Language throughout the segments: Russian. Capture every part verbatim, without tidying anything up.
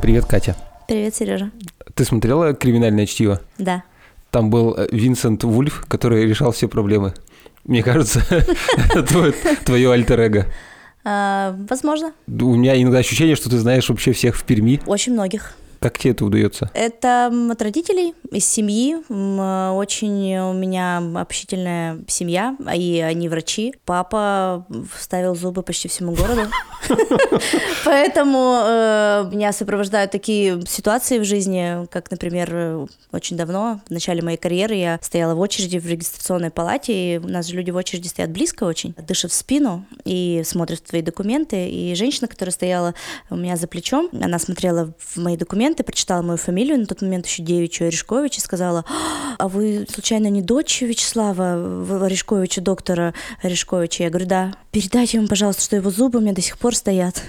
Привет, Катя. Привет, Сережа. Ты смотрела «Криминальное чтиво»? Да. Там был Винсент Вульф, который решал все проблемы. Мне кажется, твое альтер-эго. Возможно. У меня иногда ощущение, что ты знаешь вообще всех в Перми. Очень многих. Как тебе это удается? Это от родителей, из семьи. Очень у меня общительная семья, и они врачи. Папа вставил зубы почти всему городу. Поэтому меня сопровождают такие ситуации в жизни, как, например, очень давно, в начале моей карьеры, я стояла в очереди в регистрационной палате, и у нас же люди в очереди стоят близко очень, дышат в спину и смотрят твои документы. И женщина, которая стояла у меня за плечом, она смотрела в мои документы, прочитала мою фамилию, на тот момент еще Девичью Орешкович, и сказала: «А вы, случайно, не дочь Вячеслава Орешковича, доктора Орешковича?» Я говорю: «Да». «Передайте ему, пожалуйста, что его зубы у меня до сих пор стоят».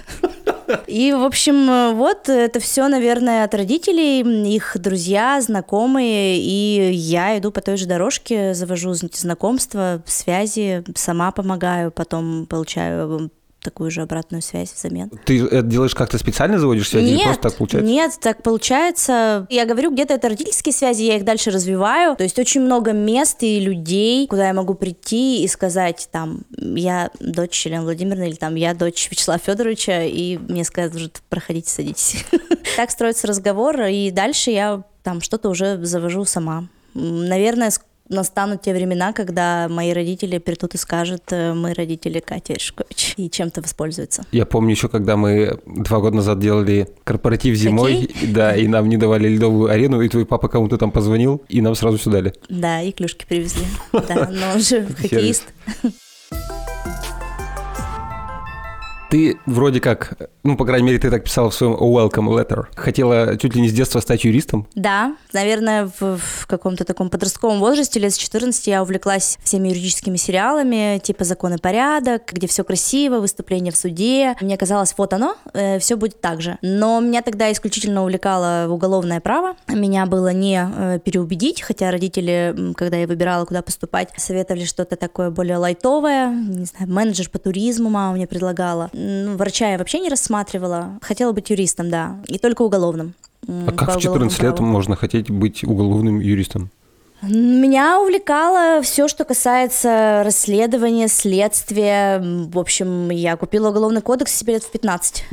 И, в общем, вот это все, наверное, от родителей, их друзья, знакомые, и я иду по той же дорожке, завожу знакомства, связи, сама помогаю, потом получаю такую же обратную связь взамен. Ты это делаешь как-то специально, заводишь связи, нет, или просто так получается? Нет, так получается. Я говорю, где-то это родительские связи, я их дальше развиваю. То есть очень много мест и людей, куда я могу прийти и сказать, там, я дочь Елены Владимировны, или там, я дочь Вячеслава Федоровича, и мне скажут: проходите, садитесь. Так строится разговор, и дальше я там что-то уже завожу сама. Наверное, настанут те времена, когда мои родители придут и скажут: мы родители Кати Орешкович, и чем-то воспользуются. Я помню еще, когда мы два года назад делали корпоратив зимой, okay. да, и нам не давали ледовую арену, и твой папа кому-то там позвонил, и нам сразу все дали. Да, и клюшки привезли. Да, но он же хоккеист. Ты вроде как, ну, по крайней мере, ты так писала в своем welcome letter. Хотела чуть ли не с детства стать юристом? Да. Наверное, в, в каком-то таком подростковом возрасте, лет с четырнадцати, я увлеклась всеми юридическими сериалами, типа «Закон и порядок», где все красиво, выступление в суде. Мне казалось, вот оно, э, все будет так же. Но меня тогда исключительно увлекало уголовное право. Меня было не э, переубедить, хотя родители, когда я выбирала, куда поступать, советовали что-то такое более лайтовое. Не знаю, менеджер по туризму мама мне предлагала. Врача я вообще не рассматривала. Хотела быть юристом, да, и только уголовным. А как в четырнадцать лет можно хотеть быть уголовным юристом? Меня увлекало все, что касается расследования, следствия. В общем, я купила уголовный кодекс себе лет в пятнадцать.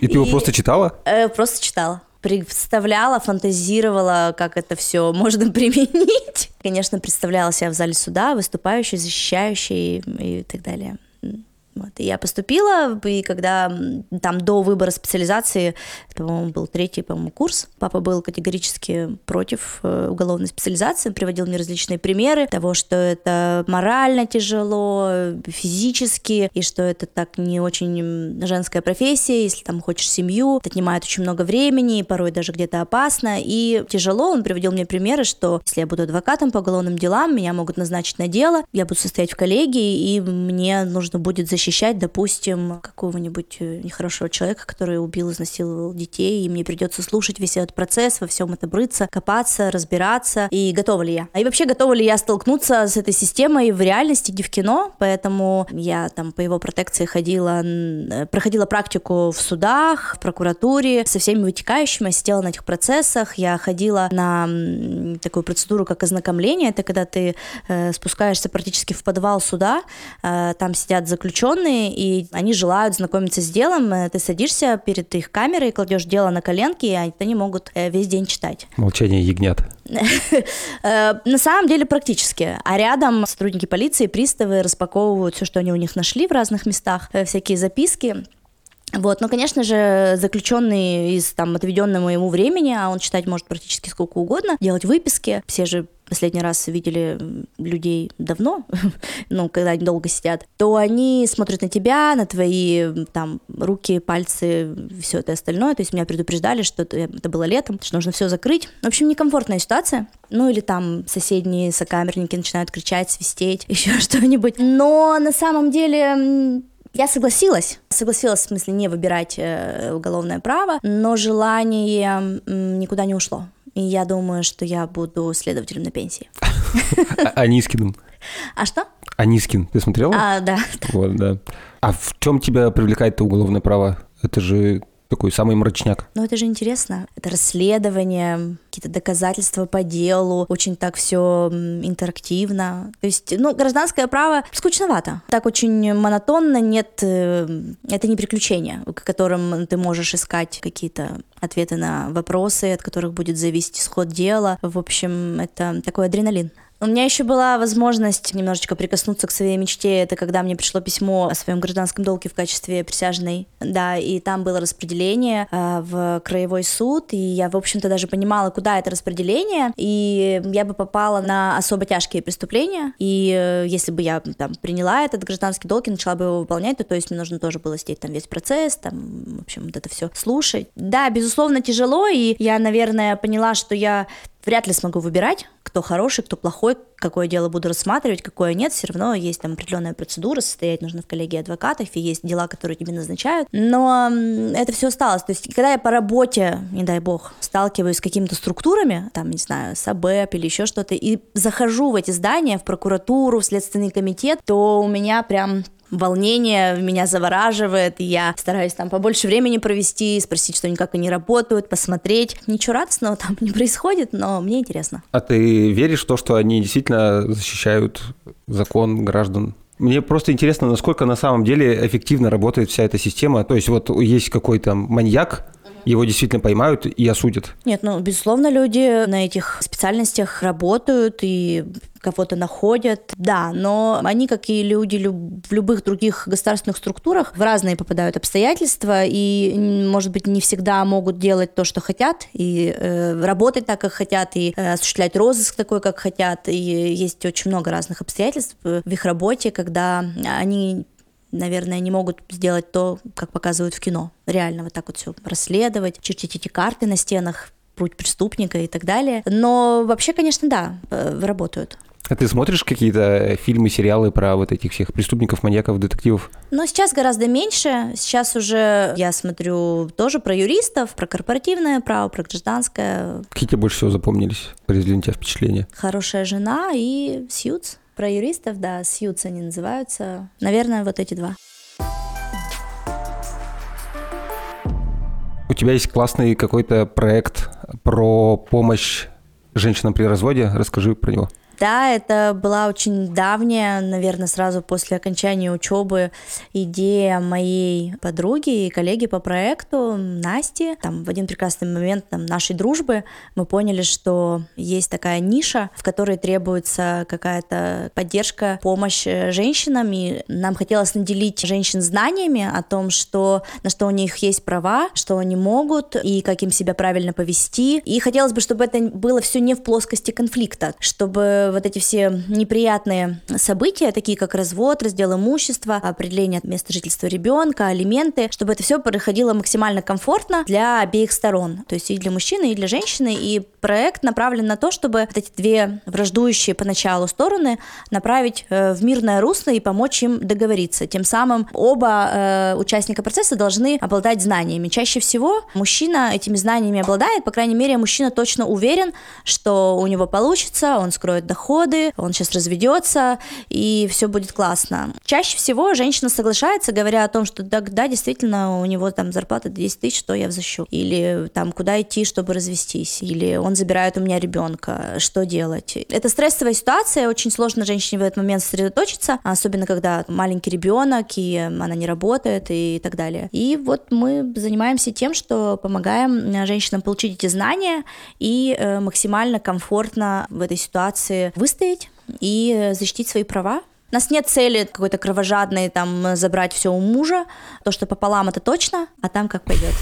И ты его просто читала? Просто читала. Представляла, фантазировала, как это все можно применить. Конечно, представляла себя в зале суда, выступающей, защищающей и так далее. Вот. И я поступила, и когда там до выбора специализации, по-моему, был третий, по-моему, курс, папа был категорически против уголовной специализации, приводил мне различные примеры того, что это морально тяжело, физически, и что это так не очень женская профессия, если там хочешь семью, это отнимает очень много времени, порой даже где-то опасно, и тяжело. Он приводил мне примеры, что если я буду адвокатом по уголовным делам, меня могут назначить на дело, я буду состоять в коллегии, и мне нужно будет защищать защищать, допустим, какого-нибудь нехорошего человека, который убил, изнасиловал детей, и мне придется слушать весь этот процесс, во всем это брыться, копаться, разбираться, и готова ли я. И вообще, готова ли я столкнуться с этой системой в реальности, не в кино, поэтому я там по его протекции ходила, проходила практику в судах, в прокуратуре, со всеми вытекающими, я сидела на этих процессах, я ходила на такую процедуру, как ознакомление, это когда ты э, спускаешься практически в подвал суда, э, там сидят заключенные, и они желают знакомиться с делом, ты садишься перед их камерой, кладешь дело на коленки, и они могут весь день читать. Молчание ягнят. На самом деле практически. А рядом сотрудники полиции, приставы распаковывают все, что они у них нашли в разных местах, всякие записки. Вот, но, конечно же, заключенный из там отведенного ему времени, а он читать может практически сколько угодно, делать выписки, все же последний раз видели людей давно, ну, когда они долго сидят, то они смотрят на тебя, на твои там руки, пальцы, все это остальное. То есть меня предупреждали, что это было летом, что нужно все закрыть. В общем, некомфортная ситуация. Ну, или там соседние сокамерники начинают кричать, свистеть, еще что-нибудь. Но на самом деле Я согласилась, согласилась в смысле не выбирать э, уголовное право, но желание э, никуда не ушло. И я думаю, что я буду следователем на пенсии. Анискиным. А что? Анискин, ты смотрела? А, да. Вот, да. А в чем тебя привлекает-то уголовное право? Это же такой самый мрачняк. Ну, это же интересно. Это расследование, какие-то доказательства по делу, очень так все интерактивно. То есть, ну, гражданское право скучновато. Так очень монотонно, нет... Это не приключение, к которым ты можешь искать какие-то ответы на вопросы, от которых будет зависеть исход дела. В общем, это такой адреналин. У меня еще была возможность немножечко прикоснуться к своей мечте. Это когда мне пришло письмо о своем гражданском долге в качестве присяжной. Да, и там было распределение э, в краевой суд. И я, в общем-то, даже понимала, куда это распределение. И я бы попала на особо тяжкие преступления. И э, если бы я там, приняла этот гражданский долг и начала бы его выполнять, то, то есть мне нужно тоже было сидеть там весь процесс, там, в общем, вот это все слушать. Да, безусловно, тяжело. И я, наверное, поняла, что я... вряд ли смогу выбирать, кто хороший, кто плохой, какое дело буду рассматривать, какое нет. Все равно есть там определенная процедура, состоять нужно в коллегии адвокатов, и есть дела, которые тебе назначают. Но это все осталось. То есть, когда я по работе, не дай бог, сталкиваюсь с какими-то структурами, там, не знаю, САБЭП или еще что-то, и захожу в эти здания, в прокуратуру, в Следственный комитет, то у меня прям... волнение меня завораживает, и я стараюсь там побольше времени провести, спросить, что они как они работают, посмотреть. Ничего радостного там не происходит, но мне интересно. А ты веришь в то, что они действительно защищают закон граждан? Мне просто интересно, насколько на самом деле эффективно работает вся эта система. То есть вот есть какой-то маньяк, его действительно поймают и осудят. Нет, ну, безусловно, люди на этих специальностях работают и кого-то находят. Да, но они, как и люди люб- в любых других государственных структурах, в разные попадают обстоятельства и, может быть, не всегда могут делать то, что хотят, и э, работать так, как хотят, и э, осуществлять розыск такой, как хотят. И есть очень много разных обстоятельств в их работе, когда они... наверное, не могут сделать то, как показывают в кино. Реально вот так вот все расследовать, чертить эти карты на стенах, путь преступника и так далее. Но вообще, конечно, да, работают. А ты смотришь какие-то фильмы, сериалы про вот этих всех преступников, маньяков, детективов? Ну, сейчас гораздо меньше. Сейчас уже я смотрю тоже про юристов, про корпоративное право, про гражданское. Какие тебе больше всего запомнились? Произвели на тебя впечатления? «Хорошая жена» и «Сьюз». Про юристов, да, «Сьюз» они называются. Наверное, вот эти два. У тебя есть классный какой-то проект про помощь женщинам при разводе. Расскажи про него. Да, это была очень давняя, наверное, сразу после окончания учебы идея моей подруги и коллеги по проекту Насти. Там в один прекрасный момент там, нашей дружбы мы поняли, что есть такая ниша, в которой требуется какая-то поддержка, помощь женщинам. И нам хотелось наделить женщин знаниями о том, что, на что у них есть права, что они могут и как им себя правильно повести. И хотелось бы, чтобы это было все не в плоскости конфликта, чтобы вот эти все неприятные события, такие как развод, раздел имущества, определение места жительства ребенка, алименты, чтобы это все проходило максимально комфортно для обеих сторон, то есть и для мужчины, и для женщины. И проект направлен на то, чтобы вот эти две враждующие поначалу стороны направить в мирное русло и помочь им договориться. Тем самым оба участника процесса должны обладать знаниями. Чаще всего мужчина этими знаниями обладает, по крайней мере, мужчина точно уверен, что у него получится, он скроет доходы, он сейчас разведется, и все будет классно. Чаще всего женщина соглашается, говоря о том, что да, да, действительно, у него там зарплата десять тысяч, что я взыщу. Или там, куда идти, чтобы развестись. Или он забирает у меня ребенка, что делать. Это стрессовая ситуация, очень сложно женщине в этот момент сосредоточиться, особенно когда маленький ребенок, и она не работает, и так далее. И вот мы занимаемся тем, что помогаем женщинам получить эти знания и максимально комфортно в этой ситуации выстоять и защитить свои права. У нас нет цели какой-то кровожадной, там, забрать все у мужа. То, что пополам, это точно, а там как пойдет.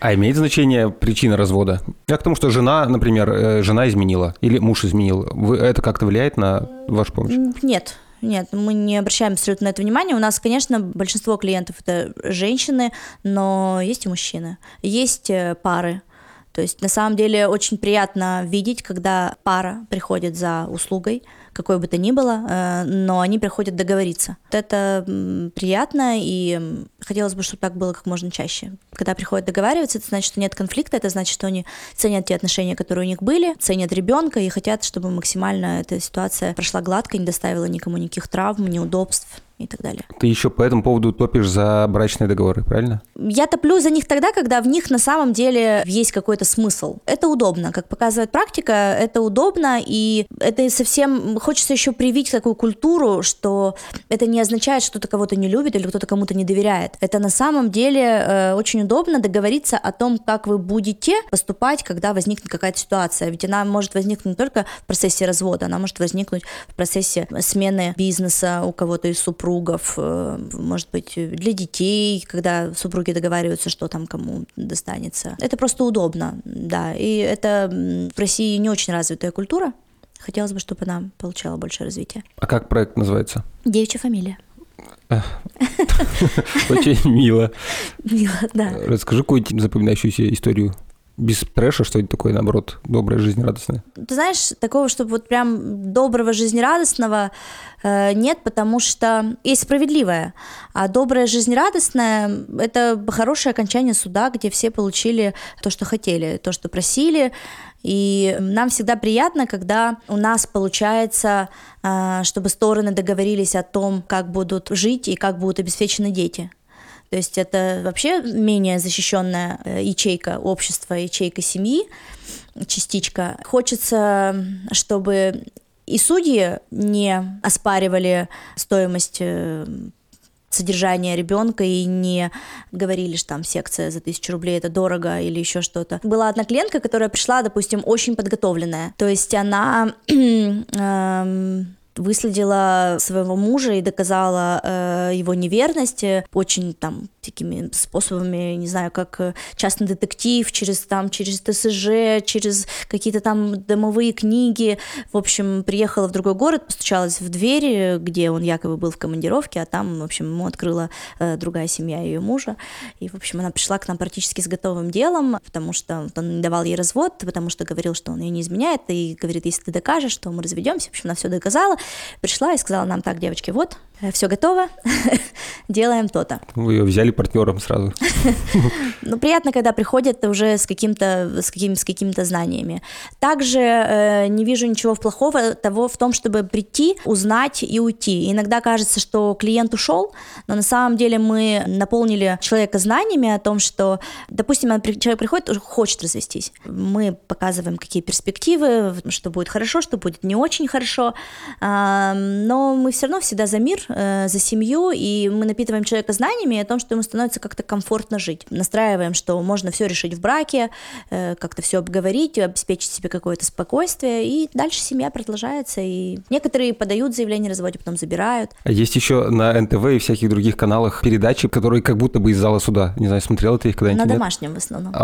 А имеет значение причина развода? Я к тому, что жена, например, жена изменила или муж изменил. Это как-то влияет на вашу помощь? Нет. Нет, мы не обращаем абсолютно на это внимание. У нас, конечно, большинство клиентов это женщины, но есть и мужчины. Есть пары. То есть, на самом деле, очень приятно видеть, когда пара приходит за услугой, какой бы то ни было, но они приходят договориться. Вот это приятно, и хотелось бы, чтобы так было как можно чаще. Когда приходят договариваться, это значит, что нет конфликта, это значит, что они ценят те отношения, которые у них были, ценят ребенка и хотят, чтобы максимально эта ситуация прошла гладко, не доставила никому никаких травм, неудобств и так далее. Ты еще по этому поводу топишь за брачные договоры, правильно? Я топлю за них тогда, когда в них на самом деле есть какой-то смысл. Это удобно, как показывает практика, это удобно, и это совсем... Хочется еще привить такую культуру, что это не означает, что кто-то кого-то не любит или кто-то кому-то не доверяет. Это на самом деле э, очень удобно договориться о том, как вы будете поступать, когда возникнет какая-то ситуация. Ведь она может возникнуть не только в процессе развода, она может возникнуть в процессе смены бизнеса у кого-то из супругов, может быть, для детей, когда супруги договариваются, что там кому достанется. Это просто удобно, да. И это в России не очень развитая культура. Хотелось бы, чтобы она получала больше развития. А как проект называется? «Девичья фамилия». Очень мило. Мило, да. Расскажи какую-нибудь запоминающуюся историю. Без трэша, что-нибудь такое, наоборот, доброе, жизнерадостное? Ты знаешь, такого, чтобы вот прям доброго, жизнерадостного э, нет, потому что есть справедливое. А доброе, жизнерадостное – это хорошее окончание суда, где все получили то, что хотели, то, что просили. И нам всегда приятно, когда у нас получается, э, чтобы стороны договорились о том, как будут жить и как будут обеспечены дети. То есть это вообще менее защищенная ячейка общества, ячейка семьи, частичка. Хочется, чтобы и судьи не оспаривали стоимость содержания ребенка и не говорили, что там секция за тысячу рублей это дорого или еще что-то. Была одна клиентка, которая пришла, допустим, очень подготовленная. То есть она... выследила своего мужа и доказала э, его неверность очень там такими способами, не знаю, как частный детектив, через там, через ТСЖ, через какие-то там домовые книги. В общем, приехала в другой город, постучалась в дверь, где он якобы был в командировке, а там, в общем, ему открыла э, другая семья ее мужа. И, в общем, она пришла к нам практически с готовым делом, потому что он не давал ей развод, потому что говорил, что он ее не изменяет, и говорит, если ты докажешь, что мы разведемся. В общем, она все доказала. Пришла и сказала нам: так, девочки, вот, все готово, делаем то-то. Вы ее взяли партнером сразу. Ну, приятно, когда приходят уже с, каким-то, с, какими, с какими-то знаниями. Также э, не вижу ничего плохого того, в том, чтобы прийти, узнать и уйти. Иногда кажется, что клиент ушел, но на самом деле мы наполнили человека знаниями о том, что, допустим, человек приходит, уже хочет развестись. Мы показываем, какие перспективы, что будет хорошо, что будет не очень хорошо. Но мы все равно всегда за мир, за семью, и мы напитываем человека знаниями о том, что ему становится как-то комфортно жить. Настраиваем, что можно все решить в браке, как-то все обговорить, обеспечить себе какое-то спокойствие, и дальше семья продолжается. И некоторые подают заявление о разводе, потом забирают. Есть еще на эн тэ вэ и всяких других каналах передачи, которые как будто бы из зала суда. Не знаю, смотрела ты их когда-нибудь? На домашнем в основном.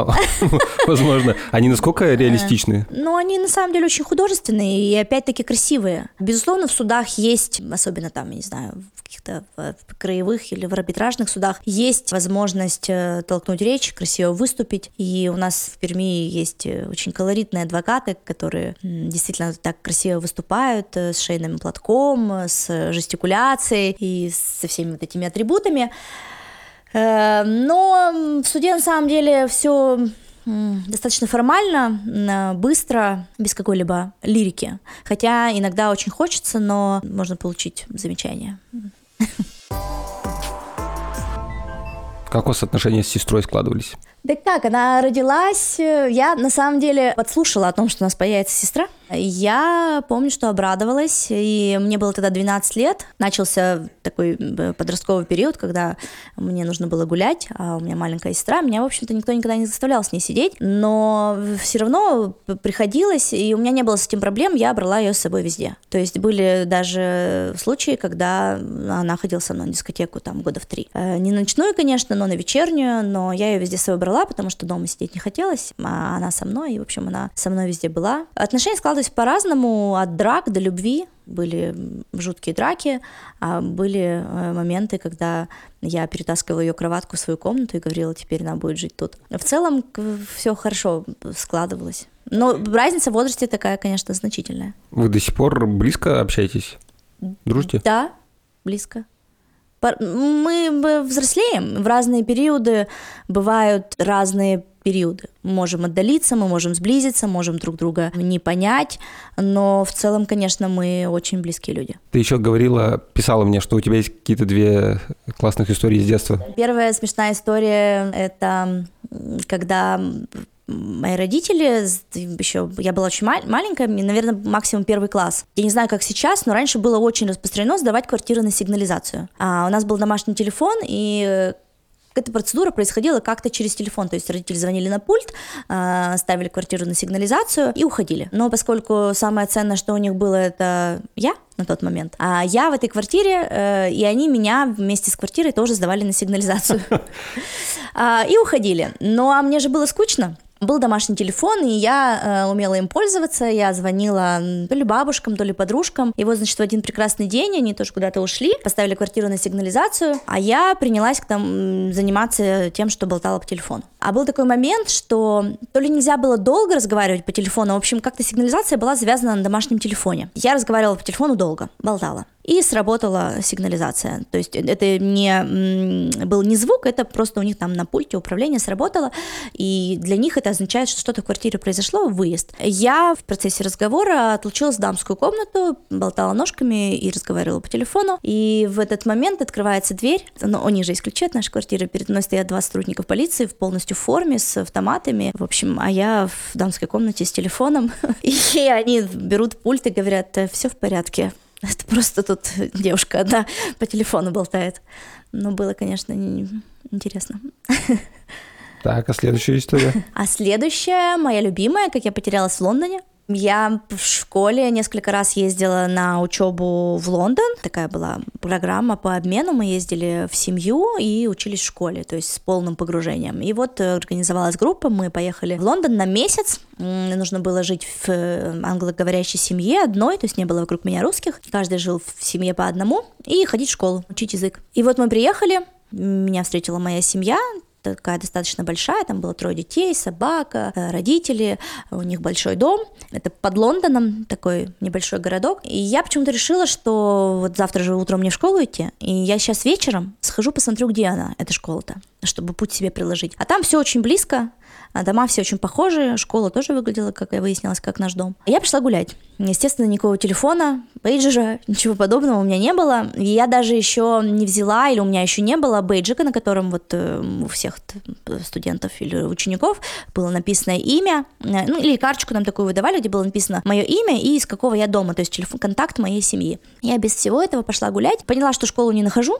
Возможно. Они насколько реалистичны? Ну, они на самом деле очень художественные и опять-таки красивые. Безусловно, в судах есть, особенно там, я не знаю, в каких-то в краевых или в арбитражных судах, есть возможность толкнуть речь, красиво выступить. И у нас в Перми есть очень колоритные адвокаты, которые действительно так красиво выступают, с шейным платком, с жестикуляцией и со всеми вот этими атрибутами. Но в суде на самом деле все... достаточно формально, быстро, без какой-либо лирики. Хотя иногда очень хочется, но можно получить замечание. Как у вас отношения с сестрой складывались? Да как, она родилась, я на самом деле подслушала о том, что у нас появится сестра. Я помню, что обрадовалась, и мне было тогда двенадцать лет. Начался такой подростковый период, когда мне нужно было гулять, а у меня маленькая сестра. Меня, в общем-то, никто никогда не заставлял с ней сидеть, но все равно приходилось, и у меня не было с этим проблем, я брала ее с собой везде. То есть были даже случаи, когда она ходила со мной на дискотеку там года в три. Не на ночную, конечно, но на вечернюю, но я ее везде с собой брала, потому что дома сидеть не хотелось, а она со мной, и, в общем, она со мной везде была. Отношения складывались по-разному, от драк до любви. Были жуткие драки, а были моменты, когда я перетаскивала ее кроватку в свою комнату и говорила: теперь она будет жить тут. В целом все хорошо складывалось. Но разница в возрасте такая, конечно, значительная. Вы до сих пор близко общаетесь? Дружите? Да, близко. Мы взрослеем в разные периоды, бывают разные периоды. Мы можем отдалиться, мы можем сблизиться, можем друг друга не понять, но в целом, конечно, мы очень близкие люди. Ты еще говорила, писала мне, что у тебя есть какие-то две классных истории с детства. Первая смешная история – это когда... Мои родители, еще я была очень мал- маленькая, наверное, максимум первый класс. Я не знаю, как сейчас, но раньше было очень распространено сдавать квартиры на сигнализацию. А у нас был домашний телефон, и эта процедура происходила как-то через телефон. То есть родители звонили на пульт, ставили квартиру на сигнализацию и уходили. Но поскольку самое ценное, что у них было, это я на тот момент. А я в этой квартире, и они меня вместе с квартирой тоже сдавали на сигнализацию. И уходили. Ну, а мне же было скучно. Был домашний телефон, и я э, умела им пользоваться, я звонила то ли бабушкам, то ли подружкам, и вот, значит, в один прекрасный день они тоже куда-то ушли, поставили квартиру на сигнализацию, а я принялась там заниматься тем, что болтала по телефону. А был такой момент, что то ли нельзя было долго разговаривать по телефону, в общем, как-то сигнализация была завязана на домашнем телефоне. Я разговаривала по телефону долго, болтала. И сработала сигнализация. То есть это не, был не звук, это просто у них там на пульте управления сработало, и для них это означает, что что-то в квартире произошло, выезд. Я в процессе разговора отлучилась в дамскую комнату, болтала ножками и разговаривала по телефону, и в этот момент открывается дверь, но они же исключают нашу квартиру, перед мной стоят два сотрудника полиции в полностью форме, с автоматами, в общем, а я в дамской комнате с телефоном, и они берут пульт и говорят: все в порядке. Это просто тут девушка одна по телефону болтает. Но было, конечно, интересно. Так, а следующая история? А следующая, моя любимая, как я потерялась в Лондоне. Я в школе несколько раз ездила на учебу в Лондон. Такая была программа по обмену. Мы ездили в семью и учились в школе, то есть с полным погружением. И вот организовалась группа, мы поехали в Лондон на месяц. Нужно было жить в англоговорящей семье одной, то есть не было вокруг меня русских. Каждый жил в семье по одному и ходить в школу, учить язык. И вот мы приехали, меня встретила моя семья, такая достаточно большая, там было трое детей, собака, родители, у них большой дом, это под Лондоном, такой небольшой городок, и я почему-то решила, что вот завтра же утром мне в школу идти, и я сейчас вечером схожу, посмотрю, где она, эта школа-то, чтобы путь себе приложить, а там все очень близко, дома все очень похожи, школа тоже выглядела, как я выяснилась, как наш дом. Я пришла гулять. Естественно, никакого телефона, бейджера, ничего подобного у меня не было. Я даже еще не взяла, или у меня еще не было бейджика, на котором вот у всех студентов или учеников было написано имя, ну или карточку нам такую выдавали, где было написано мое имя и из какого я дома, то есть телефон, контакт моей семьи. Я без всего этого пошла гулять, поняла, что школу не нахожу,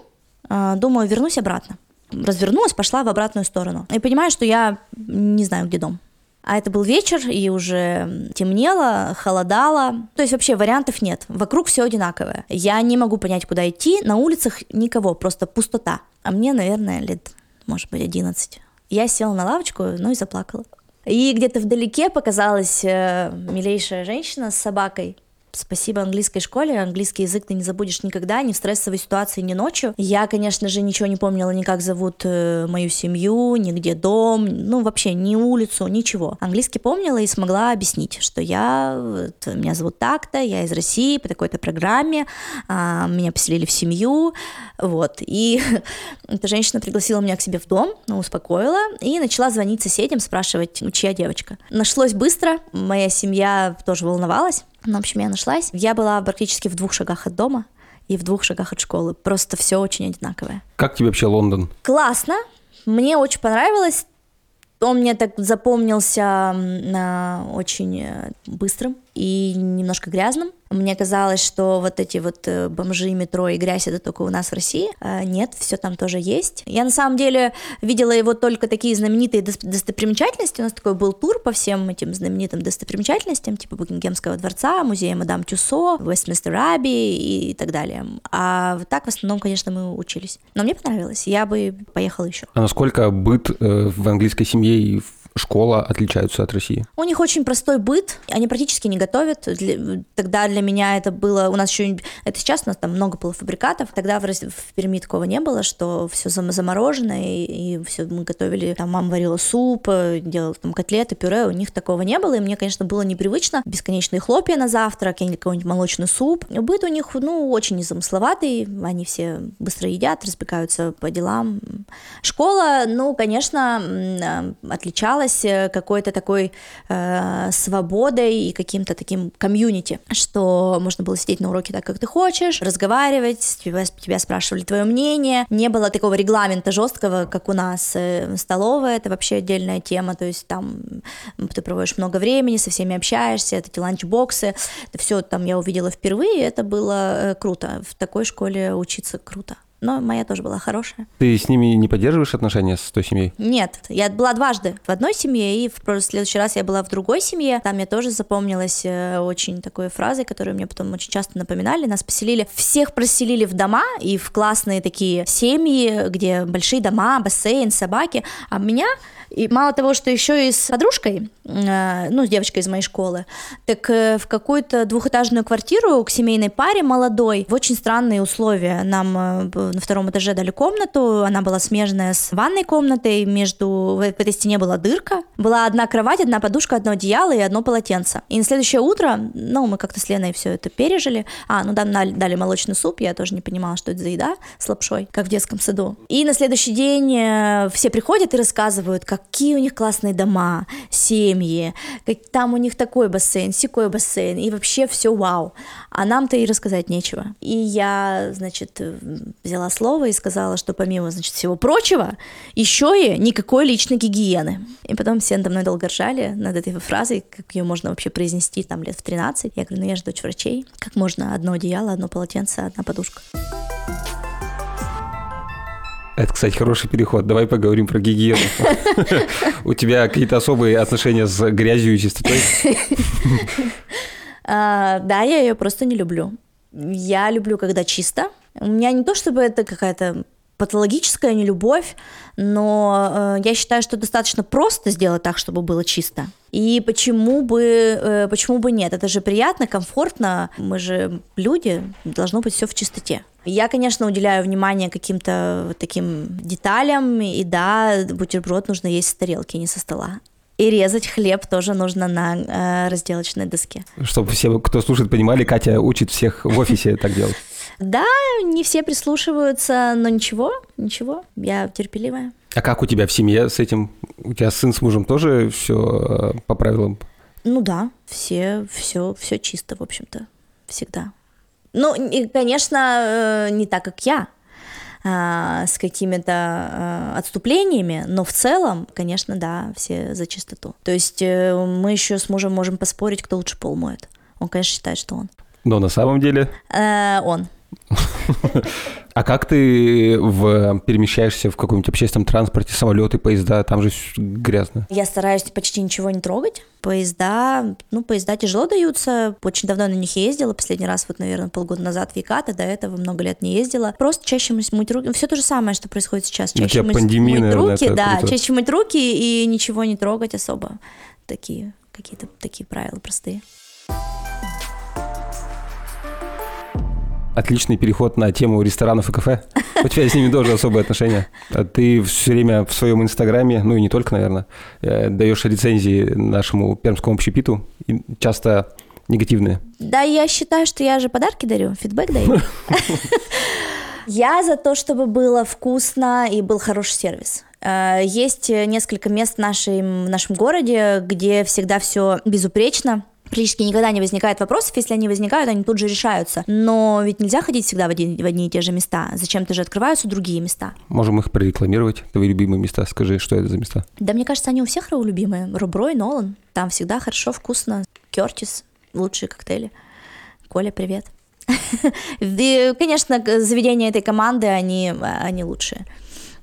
думаю, вернусь обратно. Развернулась, пошла в обратную сторону. И понимаю, что я не знаю, где дом. А это был вечер, и уже темнело, холодало. То есть вообще вариантов нет. Вокруг все одинаковое. Я не могу понять, куда идти. На улицах никого, просто пустота. А мне, наверное, лет, может быть, одиннадцать. Я села на лавочку, ну и заплакала. И где-то вдалеке показалась милейшая женщина с собакой. Спасибо английской школе, английский язык ты не забудешь никогда, ни в стрессовой ситуации, ни ночью. Я, конечно же, ничего не помнила, ни как зовут мою семью, ни где дом, ну вообще ни улицу, ничего. Английский помнила и смогла объяснить, что я, меня зовут так-то, я из России, по такой-то программе, меня поселили в семью, вот. И эта женщина пригласила меня к себе в дом, успокоила и начала звонить соседям, спрашивать, чья девочка. Нашлось быстро, моя семья тоже волновалась. Ну, в общем, я нашлась. Я была практически в двух шагах от дома и в двух шагах от школы. Просто все очень одинаковое. Как тебе вообще Лондон? Классно. Мне очень понравилось. Он мне так запомнился очень быстрым и немножко грязным. Мне казалось, что вот эти вот бомжи, метро и грязь, это только у нас в России. Нет, все там тоже есть. Я на самом деле видела его только такие знаменитые достопримечательности. У нас такой был тур по всем этим знаменитым достопримечательностям, типа Букингемского дворца, музея Мадам Тюссо, Вестминстер Абби и так далее. А вот так в основном, конечно, мы учились. Но мне понравилось, я бы поехала еще. А насколько быт в английской семье и школа отличаются от России? У них очень простой быт, они практически не готовят. Для, тогда для меня это было, у нас еще, это сейчас у нас там много полуфабрикатов, тогда в, в Перми такого не было, что все заморожено, и, и все мы готовили, там мама варила суп, делала там котлеты, пюре, у них такого не было, и мне, конечно, было непривычно, бесконечные хлопья на завтрак, или какой-нибудь молочный суп. Быт у них, ну, очень незамысловатый, они все быстро едят, разбегаются по делам. Школа, ну, конечно, отличалась какой-то такой э, свободой и каким-то таким комьюнити, что можно было сидеть на уроке так, как ты хочешь, разговаривать, тебя, тебя спрашивали твое мнение. Не было такого регламента жесткого, как у нас. Столовая — это вообще отдельная тема, то есть там ты проводишь много времени, со всеми общаешься, это эти ланчбоксы, это все там я увидела впервые, это было круто. В такой школе учиться круто. Но моя тоже была хорошая. Ты с ними не поддерживаешь отношения с той семьей? Нет, я была дважды в одной семье, и в следующий раз я была в другой семье. Там я тоже запомнилась очень такой фразой, которую мне потом очень часто напоминали. Нас поселили, всех проселили в дома и в классные такие семьи, где большие дома, бассейн, собаки. А меня, и мало того, что еще и с подружкой, ну, с девочкой из моей школы, так в какую-то двухэтажную квартиру к семейной паре молодой, в очень странные условия. Нам на втором этаже дали комнату, она была смежная с ванной комнатой, между в этой стене была дырка, была одна кровать, одна подушка, одно одеяло и одно полотенце. И на следующее утро, ну, мы как-то с Леной все это пережили, а, ну, там дали молочный суп, я тоже не понимала, что это за еда, с лапшой, как в детском саду. И на следующий день все приходят и рассказывают, какие у них классные дома, семьи, как там у них такой бассейн, сякой бассейн, и вообще все вау. А нам-то и рассказать нечего. И я, значит, взяла слово и сказала, что помимо, значит, всего прочего, еще и никакой личной гигиены. И потом все надо мной долго ржали над этой фразой, как ее можно вообще произнести там лет в тринадцать. Я говорю, ну я же дочь врачей. Как можно одно одеяло, одно полотенце, одна подушка? Это, кстати, хороший переход. Давай поговорим про гигиену. У тебя какие-то особые отношения с грязью и чистотой? Да, я ее просто не люблю. Я люблю, когда чисто. У меня не то, чтобы это какая-то патологическая нелюбовь, но э, я считаю, что достаточно просто сделать так, чтобы было чисто. И почему бы, э, почему бы нет? Это же приятно, комфортно. Мы же люди, должно быть все в чистоте. Я, конечно, уделяю внимание каким-то вот таким деталям. И да, бутерброд нужно есть с тарелки, не со стола. И резать хлеб тоже нужно на э, разделочной доске. Чтобы все, кто слушает, понимали, Катя учит всех в офисе так делать. Да, не все прислушиваются, но ничего, ничего, я терпеливая. А как у тебя в семье с этим? У тебя сын с мужем тоже все по правилам? Ну да, все, все, все чисто, в общем-то, всегда. Ну, и, конечно, не так, как я, с какими-то отступлениями, но в целом, конечно, да, все за чистоту. То есть мы еще с мужем можем поспорить, кто лучше пол моет. Он, конечно, считает, что он. Но на самом деле? Э, он. А как ты в, перемещаешься в каком-нибудь общественном транспорте, самолеты, поезда? Там же грязно. Я стараюсь почти ничего не трогать. Поезда, ну, поезда тяжело даются. Очень давно на них ездила. Последний раз, вот, наверное, полгода назад в Екаты. До этого много лет не ездила. Просто чаще мыть руки. Все то же самое, что происходит сейчас. Чаще мыть, пандемия, мыть наверное, руки, да, круто. Чаще мыть руки и ничего не трогать особо. Такие какие-то такие правила простые. Отличный переход на тему ресторанов и кафе. У тебя с ними тоже особые отношения. Ты все время в своем инстаграме, ну и не только, наверное, даешь рецензии нашему пермскому общепиту, часто негативные. Да, я считаю, что я же подарки дарю, фидбэк даю. Я за то, чтобы было вкусно и был хороший сервис. Есть несколько мест в нашем, в нашем городе, где всегда все безупречно. Практически никогда не возникает вопросов, если они возникают, они тут же решаются. Но ведь нельзя ходить всегда в, один, в одни и те же места. Зачем-то же открываются другие места. Можем их прорекламировать, твои любимые места. Скажи, что это за места? Да мне кажется, они у всех любимые. Руброй, Нолан, там всегда хорошо, вкусно. Кертис, лучшие коктейли. Коля, привет. Конечно, заведения этой команды, они лучшие.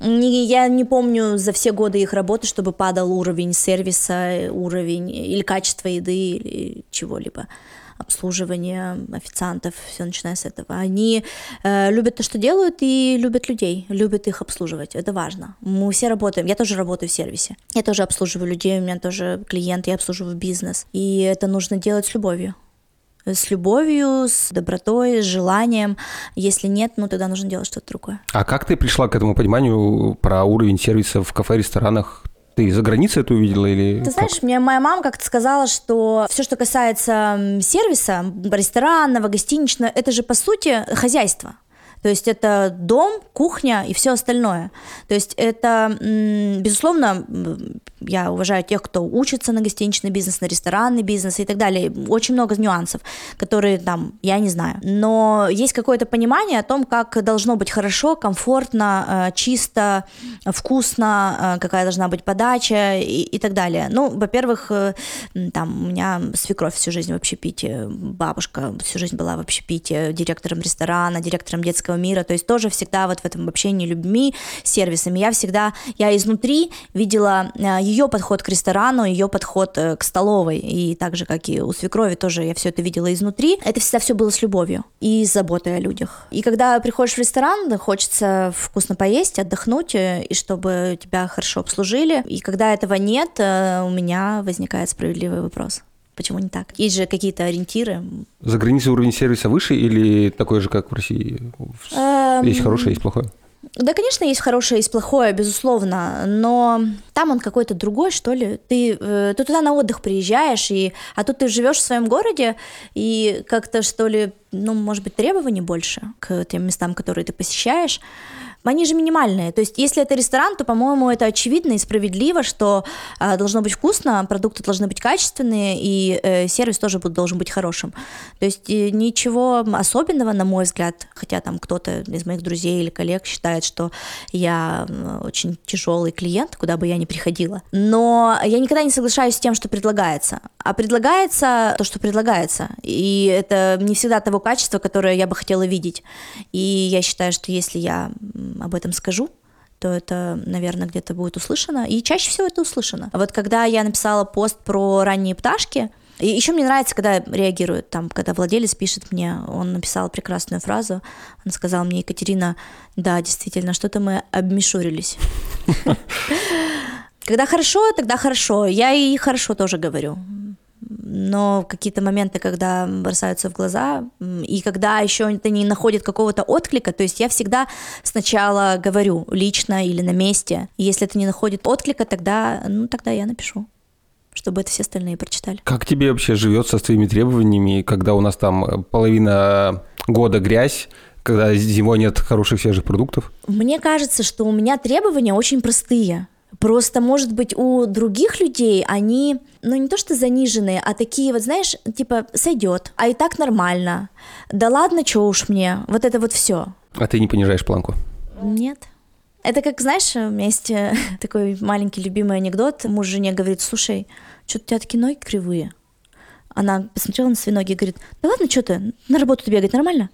Я не помню за все годы их работы, чтобы падал уровень сервиса, уровень или качество еды, или чего-либо. обслуживание, официантов, все начиная с этого. Они э, любят то, что делают, и любят людей, любят их обслуживать. Это важно. Мы все работаем. Я тоже работаю в сервисе. Я тоже обслуживаю людей, у меня тоже клиент, я обслуживаю бизнес. И это нужно делать с любовью. С любовью, с добротой, с желанием. Если нет, ну тогда нужно делать что-то другое. А как ты пришла к этому пониманию про уровень сервиса в кафе, ресторанах? Ты за границей это увидела или... Ты знаешь, как? Мне моя мама как-то сказала, что все, что касается сервиса, ресторанного, гостиничного, это же, по сути, хозяйство. То есть это дом, кухня и все остальное. То есть это, безусловно, я уважаю тех, кто учится на гостиничный бизнес, на ресторанный бизнес и так далее. Очень много нюансов, которые там, я не знаю. Но есть какое-то понимание о том, как должно быть хорошо, комфортно, чисто, вкусно, какая должна быть подача и, и так далее. Ну, во-первых, там у меня свекровь всю жизнь в общепите, бабушка всю жизнь была в общепите, директором ресторана, директором детского мира, то есть тоже всегда вот в этом общении людьми, сервисами. Я всегда, я изнутри видела ее подход к ресторану, ее подход к столовой, и так же, как и у свекрови, тоже я все это видела изнутри. Это всегда все было с любовью и с заботой о людях. И когда приходишь в ресторан, хочется вкусно поесть, отдохнуть, и чтобы тебя хорошо обслужили. И когда этого нет, у меня возникает справедливый вопрос. Почему не так? Есть же какие-то ориентиры. За границей уровень сервиса выше или такой же, как в России? Есть хорошее, есть плохое? Да, конечно, есть хорошее, есть плохое, безусловно, но там он какой-то другой, что ли. Ты, э, ты туда на отдых приезжаешь, и, а тут ты живешь в своем городе, и как-то, что ли, ну, может быть, требований больше к тем местам, которые ты посещаешь. Они же минимальные. То есть, если это ресторан, то, по-моему, это очевидно и справедливо, что э, должно быть вкусно, продукты должны быть качественные, и э, сервис тоже будет, должен быть хорошим. То есть, э, ничего особенного, на мой взгляд, хотя там кто-то из моих друзей или коллег считает, что я очень тяжелый клиент, куда бы я ни приходила. Но я никогда не соглашаюсь с тем, что предлагается. А предлагается то, что предлагается. И это не всегда того качества, которое я бы хотела видеть. И я считаю, что если я об этом скажу, то это, наверное, где-то будет услышано. И чаще всего это услышано. Вот когда я написала пост про ранние пташки, и еще мне нравится, когда реагируют, там, когда владелец пишет мне, он написал прекрасную фразу, он сказал мне: Екатерина, да, действительно, что-то мы обмешурились. Когда хорошо, тогда хорошо. Я и хорошо тоже говорю. Но какие-то моменты, когда бросаются в глаза, и когда еще это не находит какого-то отклика, то есть я всегда сначала говорю лично или на месте. И если это не находит отклика, тогда, ну, тогда я напишу, чтобы это все остальные прочитали. Как тебе вообще живется с твоими требованиями, когда у нас там половина года грязь, когда зимой нет хороших свежих продуктов? Мне кажется, что у меня требования очень простые. Просто, может быть, у других людей они, ну, не то что заниженные, а такие вот, знаешь, типа, сойдет, а и так нормально, да ладно, чё уж мне, вот это вот все. А ты не понижаешь планку? Нет. Это как, знаешь, у меня есть такой маленький любимый анекдот. Муж жене говорит: слушай, что у тебя такие ноги кривые? Она посмотрела на свои ноги и говорит: да ладно, что ты, на работу бегать нормально?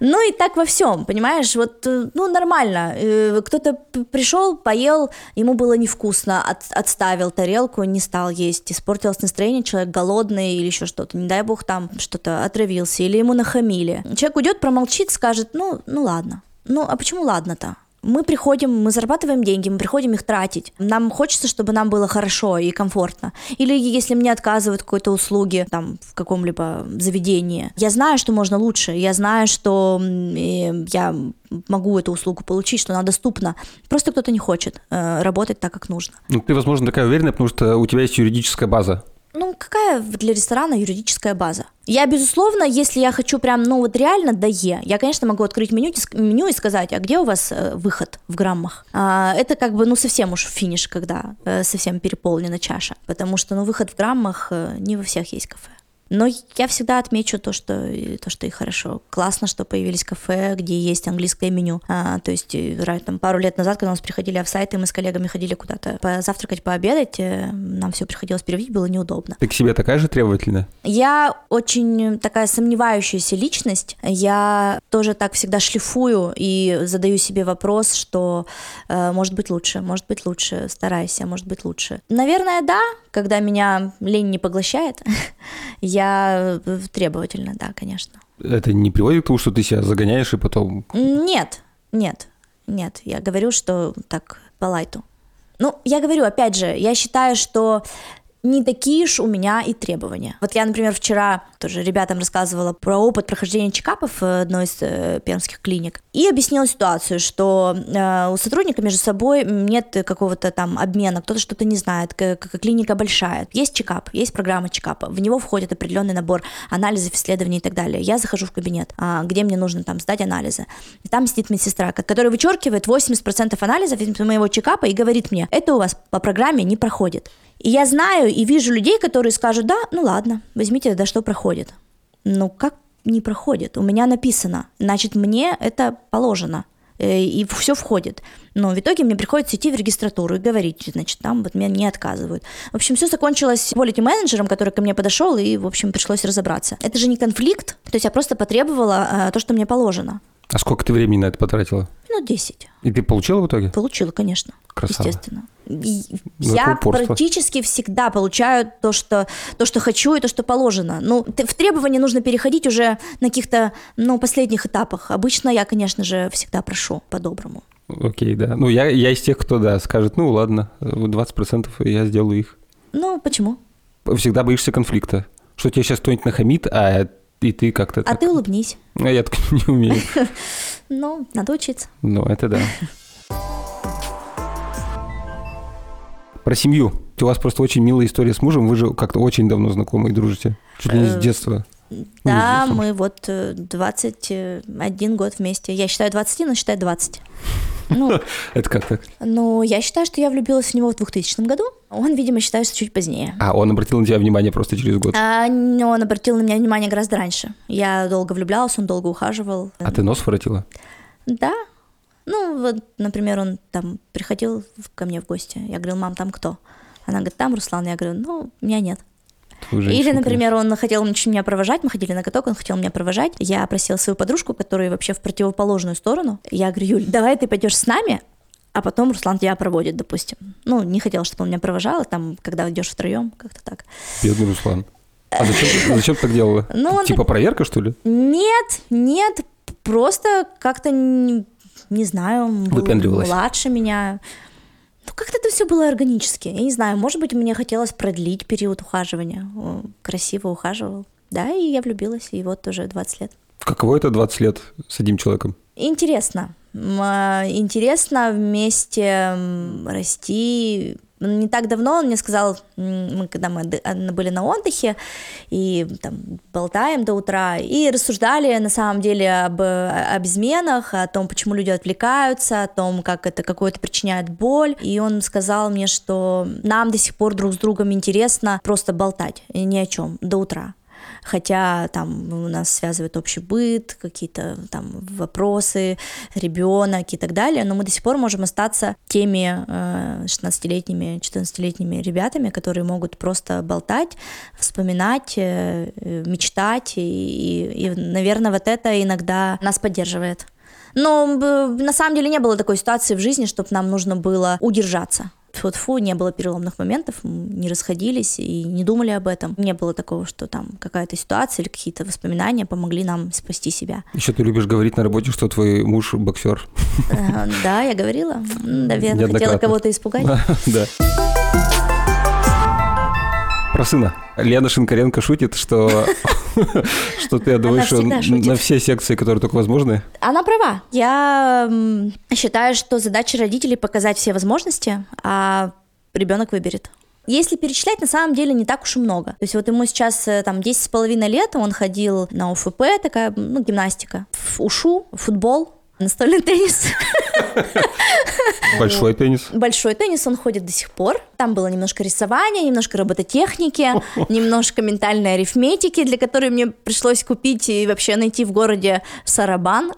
Ну и так во всем, понимаешь, вот, ну, нормально. Кто-то пришел, поел, ему было невкусно, от, отставил тарелку, не стал есть, испортилось настроение, человек голодный или еще что-то, не дай бог там что-то отравился или ему нахамили. Человек уйдет, промолчит, скажет: ну, ну ладно. Ну а почему ладно-то? Мы приходим, мы зарабатываем деньги, мы приходим их тратить. Нам хочется, чтобы нам было хорошо и комфортно. Или если мне отказывают в какой-то услуге, там, в каком-либо заведении, я знаю, что можно лучше, я знаю, что я могу эту услугу получить, что она доступна. Просто кто-то не хочет э, работать так, как нужно. Ну, ты, возможно, такая уверенная, потому что у тебя есть юридическая база. Ну, какая для ресторана юридическая база? Я, безусловно, если я хочу прям, ну вот реально до Е, я, конечно, могу открыть меню, меню и сказать: а где у вас выход в граммах? А, это как бы, ну, совсем уж финиш, когда э, совсем переполнена чаша, потому что, ну, выход в граммах э, не во всех есть кафе. Но я всегда отмечу то, что, то, что и хорошо. Классно, что появились кафе, где есть английское меню. А, то есть там, пару лет назад, когда у нас приходили офсайты, мы с коллегами ходили куда-то позавтракать, пообедать, нам все приходилось переводить, было неудобно. Ты к себе такая же требовательная? Я очень такая сомневающаяся личность. Я тоже так всегда шлифую и задаю себе вопрос, что э, может быть лучше, может быть лучше, старайся, может быть лучше. Наверное, да, когда меня лень не поглощает, я я требовательна, да, конечно. Это не приводит к тому, что ты себя загоняешь и потом... Нет, нет, нет. Я говорю, что так по лайту. Ну, я говорю, опять же, я считаю, что не такие ж у меня и требования. Вот я, например, вчера тоже ребятам рассказывала про опыт прохождения чекапов в одной из э, пермских клиник и объяснила ситуацию, что э, у сотрудника между собой нет какого-то там обмена, кто-то что-то не знает, к- к- клиника большая. Есть чекап, есть программа чекапа, в него входит определенный набор анализов, исследований и так далее. Я захожу в кабинет, э, где мне нужно там сдать анализы. Там сидит медсестра, которая вычеркивает восемьдесят процентов анализов из моего чекапа и говорит мне, это у вас по программе не проходит. И я знаю и вижу людей, которые скажут, да, ну ладно, возьмите, да что проходит. Ну как не проходит? У меня написано, значит, мне это положено, и все входит. Но в итоге мне приходится идти в регистратуру и говорить, значит, там вот меня не отказывают. В общем, все закончилось quality-менеджером, который ко мне подошел, и, в общем, пришлось разобраться. Это же не конфликт, то есть я просто потребовала то, что мне положено. А сколько ты времени на это потратила? Ну, десять. И ты получила в итоге? Получила, конечно. Красава. Естественно. Я практически всегда получаю то что, то, что хочу и то, что положено. Ну, в требования нужно переходить уже на каких-то, ну, последних этапах. Обычно я, конечно же, всегда прошу по-доброму. Окей, да. Ну, я, я из тех, кто, да, скажет, ну, ладно, двадцать процентов я сделаю их. Ну, почему? Всегда боишься конфликта. Что тебе сейчас кто-нибудь нахамит, а... И ты как-то... А так... ты улыбнись. А я так не умею. Ну, надо учиться. Ну, это да. Про семью. У вас просто очень милая история с мужем. Вы же как-то очень давно знакомы и дружите. Чуть ли не с детства. Да, мы вот двадцать один год вместе. Я считаю двадцать один, он считает двадцать. Ну, это как так? Ну, я считаю, что я влюбилась в него в двухтысячном году. Он, видимо, считает, что чуть позднее. А, он обратил на тебя внимание просто через год? А, он обратил на меня внимание гораздо раньше. Я долго влюблялась, он долго ухаживал. А ты нос воротила? Да. Ну, вот, например, он там приходил ко мне в гости. Я говорила, мам, там кто? Она говорит, там Руслан. Я говорю, ну, меня нет. Или, например, он хотел меня провожать, мы ходили на каток, он хотел меня провожать. Я просила свою подружку, которая вообще в противоположную сторону. Я говорю, Юль, давай ты пойдешь с нами, а потом Руслан тебя проводит, допустим. Ну, не хотела, чтобы он меня провожал, там, когда идешь втроем, как-то так. Бедный Руслан. А зачем ты так делала? Типа проверка, что ли? Нет, нет, просто как-то, не знаю, младше меня. Ну, как-то это все было органически. Я не знаю, может быть, мне хотелось продлить период ухаживания. Красиво ухаживал. Да, и я влюбилась, и вот уже двадцать лет. Каково это двадцать лет с одним человеком? Интересно. Интересно вместе расти. Не так давно он мне сказал, когда мы были на отдыхе, и там болтаем до утра, и рассуждали на самом деле об, об изменах, о том, почему люди отвлекаются, о том, как это какое-то причиняет боль. И он сказал мне, что нам до сих пор друг с другом интересно просто болтать ни о чем до утра. Хотя там у нас связывает общий быт, какие-то там вопросы, ребенок и так далее, но мы до сих пор можем остаться теми шестнадцатилетними, четырнадцатилетними ребятами, которые могут просто болтать, вспоминать, мечтать, и, и, наверное, вот это иногда нас поддерживает. Но на самом деле не было такой ситуации в жизни, чтобы нам нужно было удержаться. Фу-фу, не было переломных моментов, не расходились и не думали об этом. Не было такого, что там какая-то ситуация или какие-то воспоминания помогли нам спасти себя. Еще ты любишь говорить на работе, что твой муж боксер. Да, я говорила. Наверное, хотела кого-то испугать. Да. Про сына. Лена Шинкаренко шутит, что ты отдаваешь на все секции, которые только возможны. Она права. Я считаю, что задача родителей показать все возможности, а ребенок выберет. Если перечислять, на самом деле не так уж и много. То есть вот ему сейчас там десять с половиной лет, он ходил на ОФП, такая, ну, гимнастика, в ушу, футбол, настольный теннис. Большой теннис. Большой теннис, он ходит до сих пор. Там было немножко рисования, немножко робототехники, немножко ментальной арифметики, для которой мне пришлось купить и вообще найти в городе сарабан.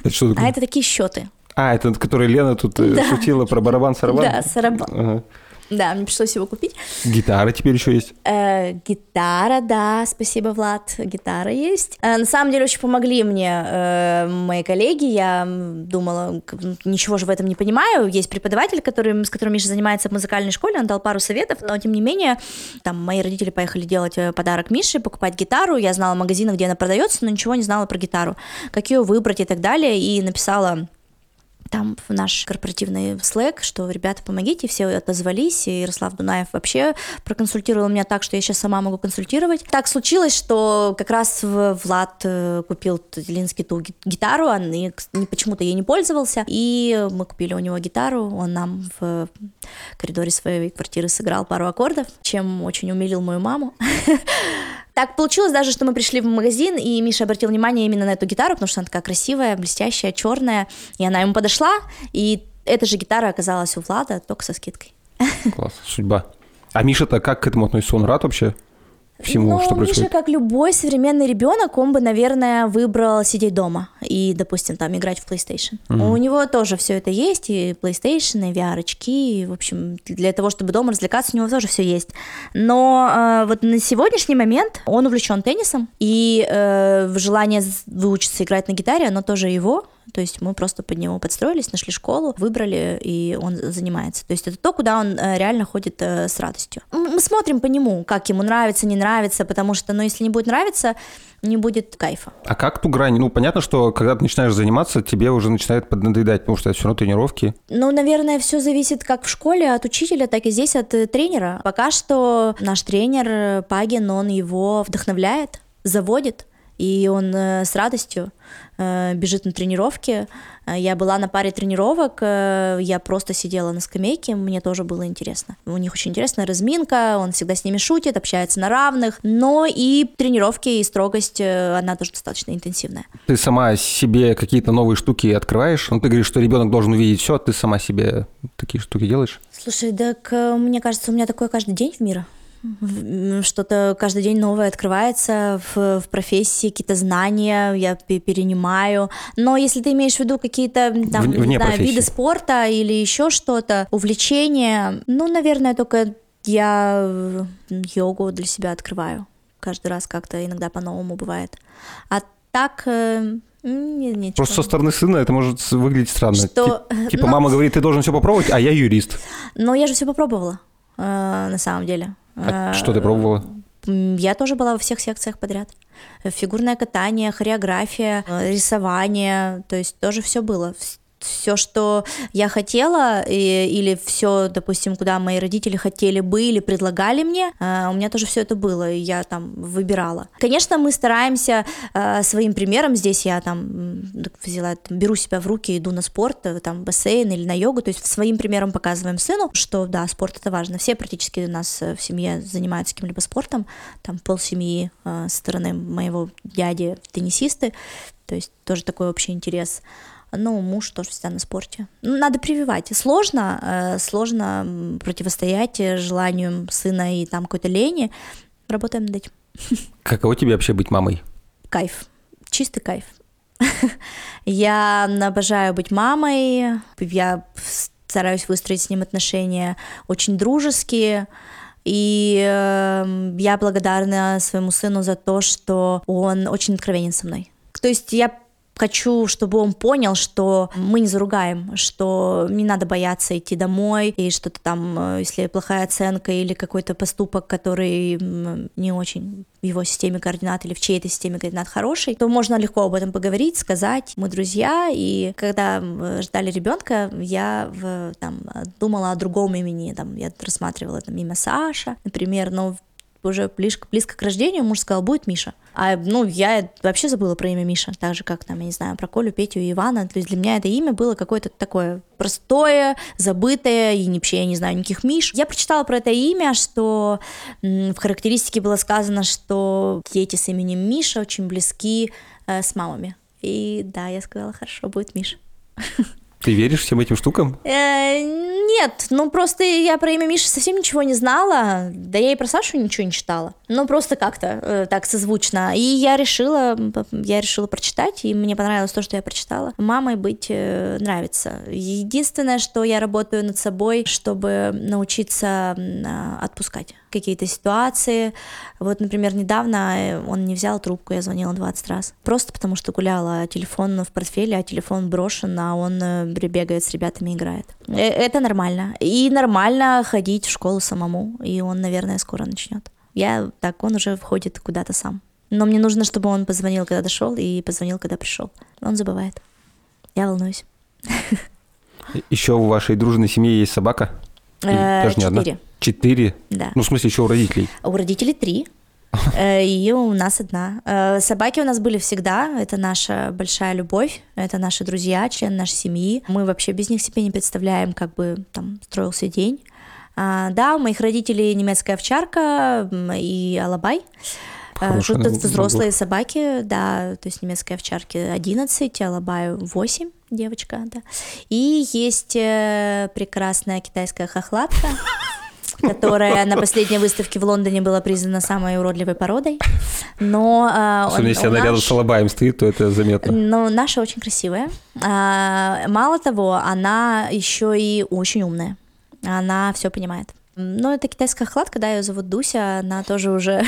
Это что такое? А это такие счеты. А, это которые Лена тут шутила про барабан-сарабан? Да, сарабан. Да, мне пришлось его купить. Гитара теперь еще есть? Э, гитара, да, спасибо, Влад, гитара есть. Э, на самом деле очень помогли мне э, мои коллеги, я думала, ничего же в этом не понимаю. Есть преподаватель, который, с которым Миша занимается в музыкальной школе, он дал пару советов, но тем не менее, там мои родители поехали делать подарок Мише, покупать гитару, я знала магазины, где она продается, но ничего не знала про гитару, как ее выбрать и так далее, и написала... там в наш корпоративный Slack, что, ребята, помогите, все отозвались, и Ярослав Дунаев вообще проконсультировал меня так, что я сейчас сама могу консультировать. Так случилось, что как раз Влад купил Телинский ту гитару, он почему-то ей не пользовался, и мы купили у него гитару, он нам в коридоре своей квартиры сыграл пару аккордов, чем очень умилил мою маму. Так получилось даже, что мы пришли в магазин, и Миша обратил внимание именно на эту гитару, потому что она такая красивая, блестящая, черная, и она ему подошла, и эта же гитара оказалась у Влада, только со скидкой. Класс, судьба. А Миша-то как к этому относится? Он рад вообще всему, ну, что происходит? Ну, Миша, как любой современный ребенок, он бы, наверное, выбрал сидеть дома и, допустим, там играть в PlayStation. Mm-hmm. У него тоже все это есть, и PlayStation, и ви ар-очки, и, в общем, для того, чтобы дома развлекаться, у него тоже все есть. Но э, вот на сегодняшний момент он увлечен теннисом, и э, желание выучиться играть на гитаре, оно тоже его. То есть мы просто под него подстроились, нашли школу, выбрали, и он занимается. То есть это то, куда он реально ходит с радостью. Мы смотрим по нему, как ему нравится, не нравится, потому что, ну, если не будет нравиться, не будет кайфа. А как ту грань? Ну, понятно, что когда ты начинаешь заниматься, тебе уже начинает поднадоедать, потому что это все равно тренировки. Ну, наверное, все зависит как в школе от учителя, так и здесь от тренера. Пока что наш тренер Пагин, он его вдохновляет, заводит, и он с радостью бежит на тренировки. Я была на паре тренировок, я просто сидела на скамейке, мне тоже было интересно. У них очень интересная разминка, он всегда с ними шутит, общается на равных, но и тренировки, и строгость, она тоже достаточно интенсивная. Ты сама себе какие-то новые штуки открываешь? Ну, ты говоришь, что ребенок должен увидеть все, а ты сама себе такие штуки делаешь? Слушай, так мне кажется, у меня такое каждый день в мире. Что-то каждый день новое открывается в, в профессии, какие-то знания я перенимаю. Но если ты имеешь в виду какие-то там, не знаю, виды спорта или еще что-то, увлечения, ну, наверное, только я йогу для себя открываю. Каждый раз как-то иногда по-новому бывает. А так... Нет, просто со стороны сына это может выглядеть странно. Что... Типа, ну... мама говорит, ты должен все попробовать, а я юрист. Но я же все попробовала, на самом деле. А что ты пробовала? Я тоже была во всех секциях подряд. Фигурное катание, хореография, рисование, то есть тоже все было. Все, что я хотела, и, или все, допустим, куда мои родители хотели бы или предлагали мне, э, у меня тоже все это было, и я там выбирала. Конечно, мы стараемся э, своим примером, здесь я там взяла, там, беру себя в руки, иду на спорт, там, бассейн или на йогу, то есть своим примером показываем сыну, что да, спорт это важно. Все практически у нас в семье занимаются каким-либо спортом, там полсемьи э, со стороны моего дяди теннисисты, то есть тоже такой общий интерес. Ну, муж тоже всегда на спорте. Надо прививать. Сложно, сложно противостоять желанию сына и там какой-то лени. Работаем над этим. Каково тебе вообще быть мамой? Кайф. Чистый кайф. Я обожаю быть мамой. Я стараюсь выстроить с ним отношения очень дружеские. И я благодарна своему сыну за то, что он очень откровенен со мной. То есть я... Хочу, чтобы он понял, что мы не заругаем, что не надо бояться идти домой, и что-то там, если плохая оценка или какой-то поступок, который не очень в его системе координат или в чьей-то системе координат хороший, то можно легко об этом поговорить, сказать. Мы друзья, и когда ждали ребенка, я в, там, думала о другом имени, там, я рассматривала там, имя Саша, например, но уже близко, близко к рождению муж сказал, будет Миша. А, ну, я вообще забыла про имя Миша, так же, как, там, я не знаю, про Колю, Петю и Ивана. То есть для меня это имя было какое-то такое простое, забытое, и вообще я не знаю никаких Миш. Я прочитала про это имя, что в характеристике было сказано, что дети с именем Миша очень близки э, с мамами. И да, я сказала, хорошо, будет Миша. Ты веришь всем этим штукам? Э, нет, ну просто я про имя Миши совсем ничего не знала, да я и про Сашу ничего не читала. Ну просто как-то э, так созвучно. И я решила, я решила прочитать, и мне понравилось то, что я прочитала. Мамой быть э, нравится. Единственное, что я работаю над собой, чтобы научиться э, отпускать какие-то ситуации. Вот, например, недавно он не взял трубку, я звонила двадцать раз. Просто потому что гуляла, телефон в портфеле, а телефон брошен, а он бегает с ребятами, играет. Это нормально. И нормально ходить в школу самому. И он, наверное, скоро начнет. Я так, он уже входит куда-то сам. Но мне нужно, чтобы он позвонил, когда дошел, и позвонил, когда пришел. Он забывает. Я волнуюсь. Еще у вашей дружной семьи есть собака? Четыре. Четыре? Да. Ну, в смысле, еще у родителей? У родителей три. И у нас одна. Собаки у нас были всегда. Это наша большая любовь. Это наши друзья, члены нашей семьи. Мы вообще без них себе не представляем, как бы там строился день. Да, у моих родителей немецкая овчарка и алабай. Тут взрослые собаки, да, то есть немецкой овчарки одиннадцать, алабаю восемь, девочка, да. И есть прекрасная китайская хохлатка, которая на последней выставке в Лондоне была признана самой уродливой породой. Но, а, особенно он, если она наш... рядом с алабаем стоит, то это заметно. Но наша очень красивая. А, мало того, она еще и очень умная. Она все понимает. Ну, это китайская хохлатка, да, ее зовут Дуся, она тоже уже...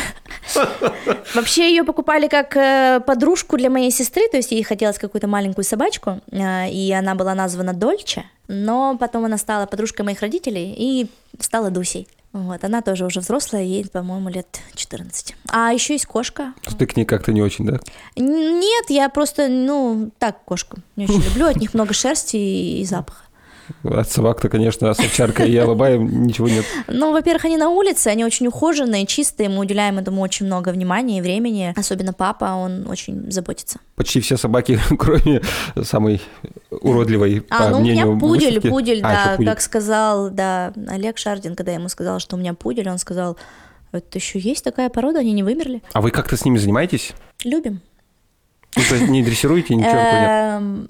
Вообще ее покупали как подружку для моей сестры, то есть ей хотелось какую-то маленькую собачку, и она была названа Дольче, но потом она стала подружкой моих родителей и стала Дусей. Вот, она тоже уже взрослая, ей, по-моему, лет четырнадцать. А еще есть кошка. Ты к ней как-то не очень, да? Нет, я просто, ну, так, кошку не очень люблю, от них много шерсти и запаха. От собак-то, конечно, с овчаркой и алабаем ничего нет. Ну, во-первых, они на улице, они очень ухоженные, чистые, мы уделяем этому очень много внимания и времени. Особенно папа, он очень заботится. Почти все собаки, кроме самой уродливой, по мнению. А, ну у меня пудель, пудель, да, как сказал, да, Олег Шардин, когда я ему сказала, что у меня пудель, он сказал, это еще есть такая порода, они не вымерли. А вы как-то с ними занимаетесь? Любим. Ну, то есть не дрессируете ничего?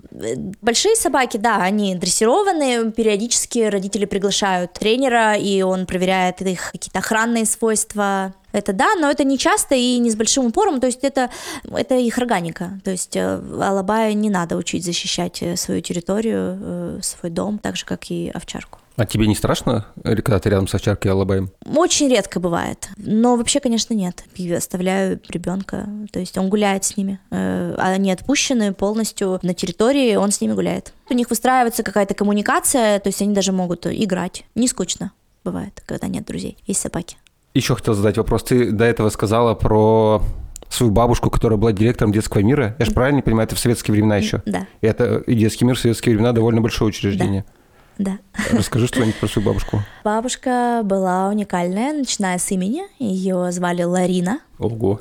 Большие собаки, да, они дрессированные. Периодически родители приглашают тренера, и он проверяет их какие-то охранные свойства. Это да, но это не часто и не с большим упором. То есть это, это их органика. То есть алабая не надо учить защищать свою территорию, свой дом, так же, как и овчарку. А тебе не страшно, когда ты рядом с овчаркой и алабаем? Очень редко бывает. Но вообще, конечно, нет. Я оставляю ребенка, то есть он гуляет с ними. Они отпущены полностью на территории, он с ними гуляет. У них выстраивается какая-то коммуникация, то есть они даже могут играть. Не скучно бывает, когда нет друзей, есть собаки. Еще хотел задать вопрос. Ты до этого сказала про свою бабушку, которая была директором детского мира. Я же правильно понимаю, это в советские времена еще? Да. Это и детский мир в советские времена довольно большое учреждение. Да. Да. Расскажи что-нибудь про свою бабушку. Бабушка была уникальная, начиная с имени. Ее звали Ларина. Ого.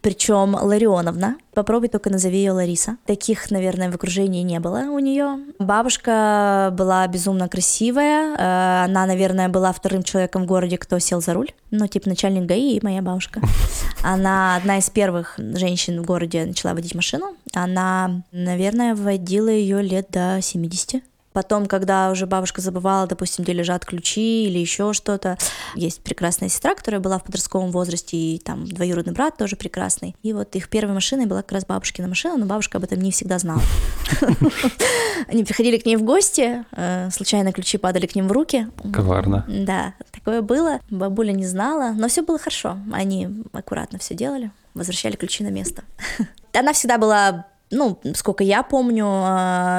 Причем Ларионовна. Попробуй только назови ее Лариса. Таких, наверное, в окружении не было у нее. Бабушка была безумно красивая. Она, наверное, была вторым человеком в городе, кто сел за руль. Ну, типа начальник ГАИ и моя бабушка. Она одна из первых женщин в городе начала водить машину. Она, наверное, водила ее лет до семидесяти. Потом, когда уже бабушка забывала, допустим, где лежат ключи или еще что-то. Есть прекрасная сестра, которая была в подростковом возрасте, и там двоюродный брат тоже прекрасный. И вот их первой машиной была как раз бабушкина машина, но бабушка об этом не всегда знала. Они приходили к ней в гости, случайно ключи падали к ним в руки. Коварно. Да, такое было. Бабуля не знала, но все было хорошо. Они аккуратно все делали, возвращали ключи на место. Она всегда была... Ну, сколько я помню,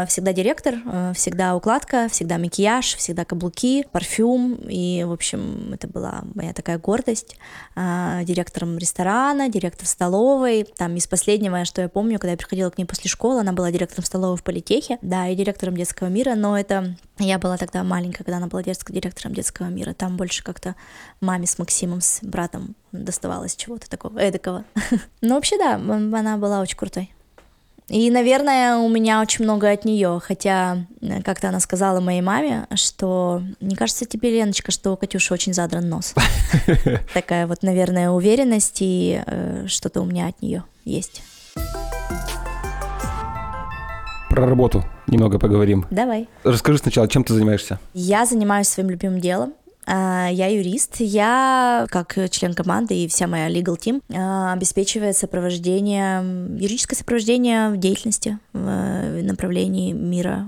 всегда директор, всегда укладка, всегда макияж, всегда каблуки, парфюм. И, в общем, это была моя такая гордость. Директором ресторана, директор столовой. Там из последнего, что я помню, когда я приходила к ней после школы, она была директором столовой в политехе, да, и директором детского мира. Но это... Я была тогда маленькая, когда она была директором детского мира. Там больше как-то маме с Максимом, с братом доставалось чего-то такого эдакого. Но вообще, да, она была очень крутой. И, наверное, у меня очень много от нее, хотя как-то она сказала моей маме, что «Мне кажется тебе, Леночка, что у Катюши очень задран нос». Такая вот, наверное, уверенность, и что-то у меня от нее есть. про работу немного поговорим. Давай. Расскажи сначала, чем ты занимаешься? Я занимаюсь своим любимым делом. Я юрист, я, как член команды и вся моя legal team, обеспечивает сопровождение, юридическое сопровождение в деятельности в направлении мира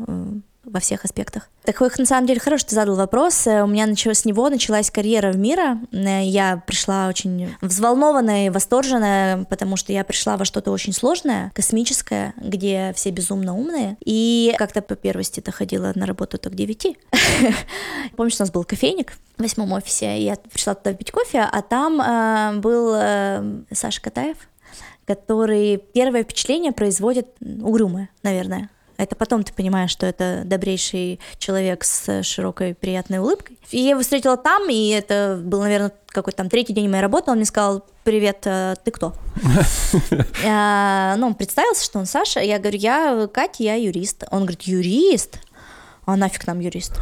во всех аспектах. Такой, на самом деле, хороший ты задал вопрос. У меня началось, с него началась карьера в Миро. Я пришла очень взволнованная и восторженная, потому что я пришла во что-то очень сложное, космическое, где все безумно умные. И как-то по первости-то ходила на работу только к девяти. Помнишь, у нас был кофейник в восьмом офисе. Я пришла туда пить кофе, а там был Саша Катаев, который первое впечатление производит угрюмое, наверное. Это потом ты понимаешь, что это добрейший человек с широкой приятной улыбкой. И я его встретила там, и это был, наверное, какой-то там третий день моей работы. Он мне сказал: «Привет, ты кто?» Ну, он представился, что он Саша. Я говорю: «Я Катя, я юрист». Он говорит: «Юрист? А нафиг нам юрист?»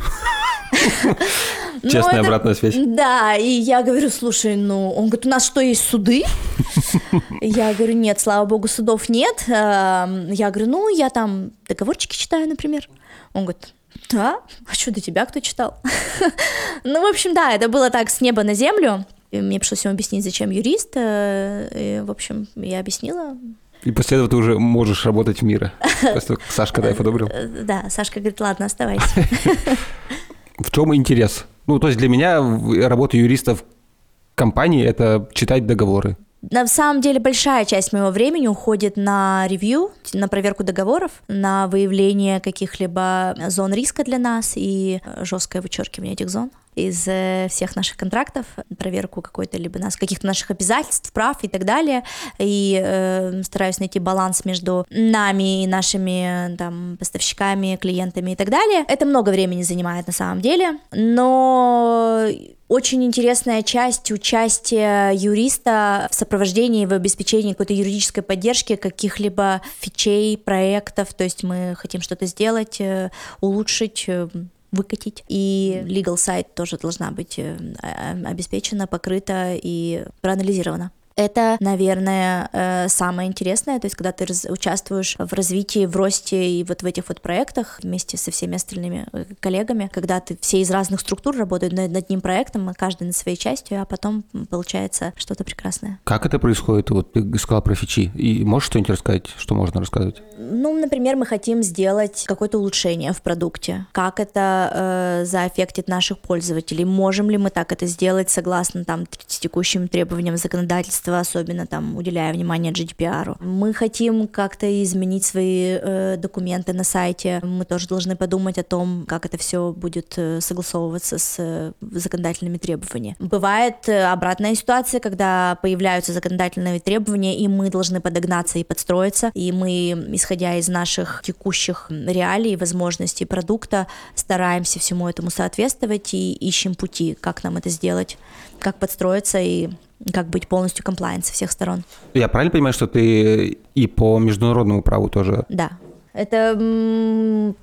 Честная это, обратная связь. Да, и я говорю: слушай, ну... Он говорит: у нас что, есть суды? Я говорю: нет, слава богу, судов нет. Я говорю: ну, я там договорчики читаю, например. Он говорит: да? А что, до тебя кто читал? Ну, в общем, да, это было так с неба на землю. И мне пришлось ему объяснить, зачем юрист. И, в общем, я объяснила. И после этого ты уже можешь работать в Миро. Сашка Катаев одобрил. Да, Сашка говорит: ладно, оставайся. В чем интерес? Ну, то есть для меня работа юристов компании – это читать договоры. На самом деле большая часть моего времени уходит на ревью, на проверку договоров, на выявление каких-либо зон риска для нас и жесткое вычеркивание этих зон из всех наших контрактов, проверку какой-то либо нас, каких-то наших обязательств, прав и так далее. И э, стараюсь найти баланс между нами и нашими там поставщиками, клиентами и так далее. Это много времени занимает на самом деле, но очень интересная часть участия юриста в сопровождении, в обеспечении какой-то юридической поддержки каких-либо фичей, проектов. То есть мы хотим что-то сделать, улучшить, выкатить. И legal side тоже должна быть обеспечена, покрыта и проанализирована. Это, наверное, самое интересное, то есть когда ты участвуешь в развитии, в росте и вот в этих вот проектах вместе со всеми остальными коллегами, когда ты все из разных структур работают над одним проектом, каждый над своей частью, а потом получается что-то прекрасное. Как это происходит? Вот ты сказала про фичи, и можешь что-нибудь рассказать, что можно рассказывать? Ну, например, мы хотим сделать какое-то улучшение в продукте. Как это э, заэффектит наших пользователей? Можем ли мы так это сделать согласно там текущим требованиям законодательства? Особенно там уделяя внимание джи ди пи ар. Мы хотим как-то изменить свои э, документы на сайте. Мы тоже должны подумать о том, как это все будет э, согласовываться с э, законодательными требованиями. Бывает э, обратная ситуация, когда появляются законодательные требования, и мы должны подогнаться и подстроиться. И мы, исходя из наших текущих реалий, возможностей продукта, стараемся всему этому соответствовать и ищем пути, как нам это сделать, как подстроиться и как быть полностью compliant со всех сторон. Я правильно понимаю, что ты и по международному праву тоже? Да. Это,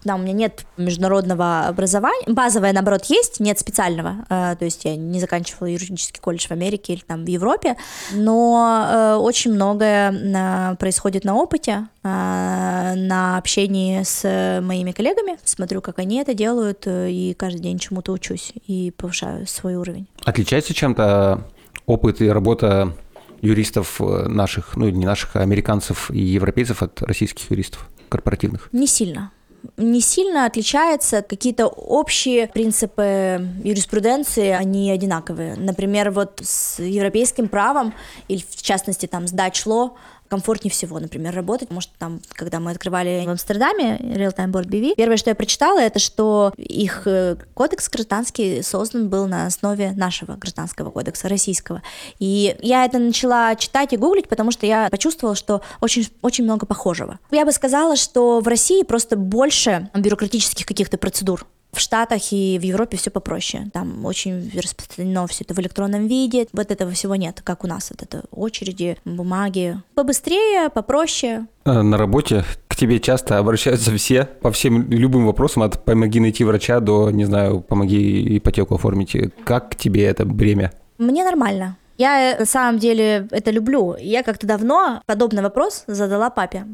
да, у меня нет международного образования, базовое, наоборот, есть, нет специального, то есть я не заканчивала юридический колледж в Америке или там в Европе, но очень многое происходит на опыте, на общении с моими коллегами, смотрю, как они это делают, и каждый день чему-то учусь и повышаю свой уровень. Отличается чем-то опыт и работа юристов наших, ну, не наших, а американцев и европейцев от российских юристов корпоративных? Не сильно. Не сильно отличается. Какие-то общие принципы юриспруденции, они одинаковые. Например, вот с европейским правом, или в частности там с Dutch law, комфортнее всего, например, работать. Может, там, когда мы открывали в Амстердаме Real-Time Board би ви, первое, что я прочитала, это что их кодекс гражданский создан был на основе нашего гражданского кодекса, российского. И я это начала читать и гуглить, потому что я почувствовала, что очень, очень много похожего. Я бы сказала, что в России просто больше бюрократических каких-то процедур. В Штатах и в Европе все попроще. Там очень распространено все это в электронном виде. Вот этого всего нет, как у нас. Вот это очереди, бумаги. Побыстрее, попроще. На работе к тебе часто обращаются все по всем любым вопросам, от «помоги найти врача» до, не знаю, «помоги ипотеку оформить». Как тебе это бремя? Мне нормально. Я на самом деле это люблю. Я как-то давно подобный вопрос задала папе.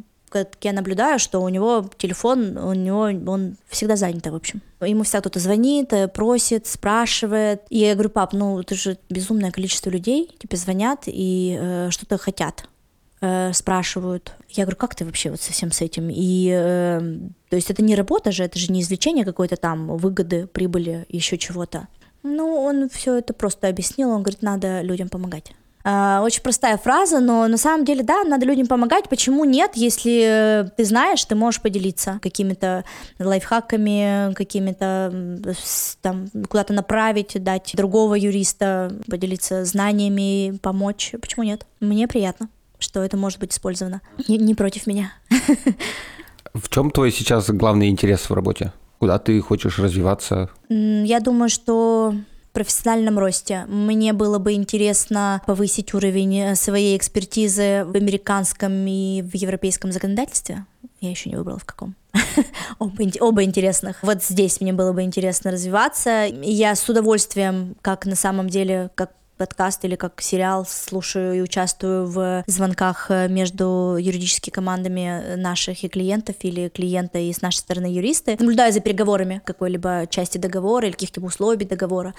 я наблюдаю, что у него телефон, у него он всегда занят, в общем. Ему всегда кто-то звонит, просит, спрашивает. И я говорю: пап, ну это же безумное количество людей, тебе звонят и э, что-то хотят, э, спрашивают. Я говорю: как ты вообще вот совсем с этим? И э, то есть это не работа же, это же не извлечение какой-то там выгоды, прибыли, еще чего-то. Ну, он все это просто объяснил, он говорит: надо людям помогать. Очень простая фраза, но на самом деле, да, надо людям помогать. Почему нет? Если ты знаешь, ты можешь поделиться какими-то лайфхаками, какими-то там куда-то направить, дать другого юриста, поделиться знаниями, помочь. Почему нет? Мне приятно, что это может быть использовано. Не, не против меня. В чем твой сейчас главный интерес в работе? Куда ты хочешь развиваться? Я думаю, что... в профессиональном росте. Мне было бы интересно повысить уровень своей экспертизы в американском и в европейском законодательстве. Я еще не выбрала, в каком. оба, оба интересных. Вот здесь мне было бы интересно развиваться. Я с удовольствием, как на самом деле, как подкаст или как сериал, слушаю и участвую в звонках между юридическими командами наших и клиентов, или клиента и с нашей стороны юристы. Наблюдаю за переговорами какой-либо части договора или каких-либо условий договора.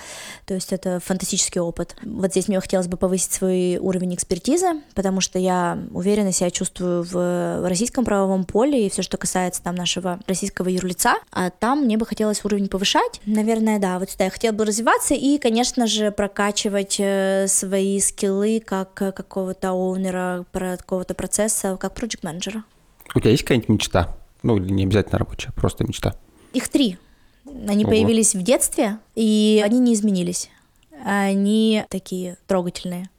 То есть это фантастический опыт. Вот здесь мне хотелось бы повысить свой уровень экспертизы, потому что я уверенно себя чувствую в российском правовом поле и все, что касается там нашего российского юрлица. А там мне бы хотелось уровень повышать. Наверное, да, вот сюда я хотела бы развиваться и, конечно же, прокачивать свои скиллы как какого-то оунера, какого-то процесса, как проджект-менеджера. У тебя есть какая-нибудь мечта? Ну, не обязательно рабочая, просто мечта. Их три. Они Ого. появились в детстве, и они не изменились. Они такие трогательные.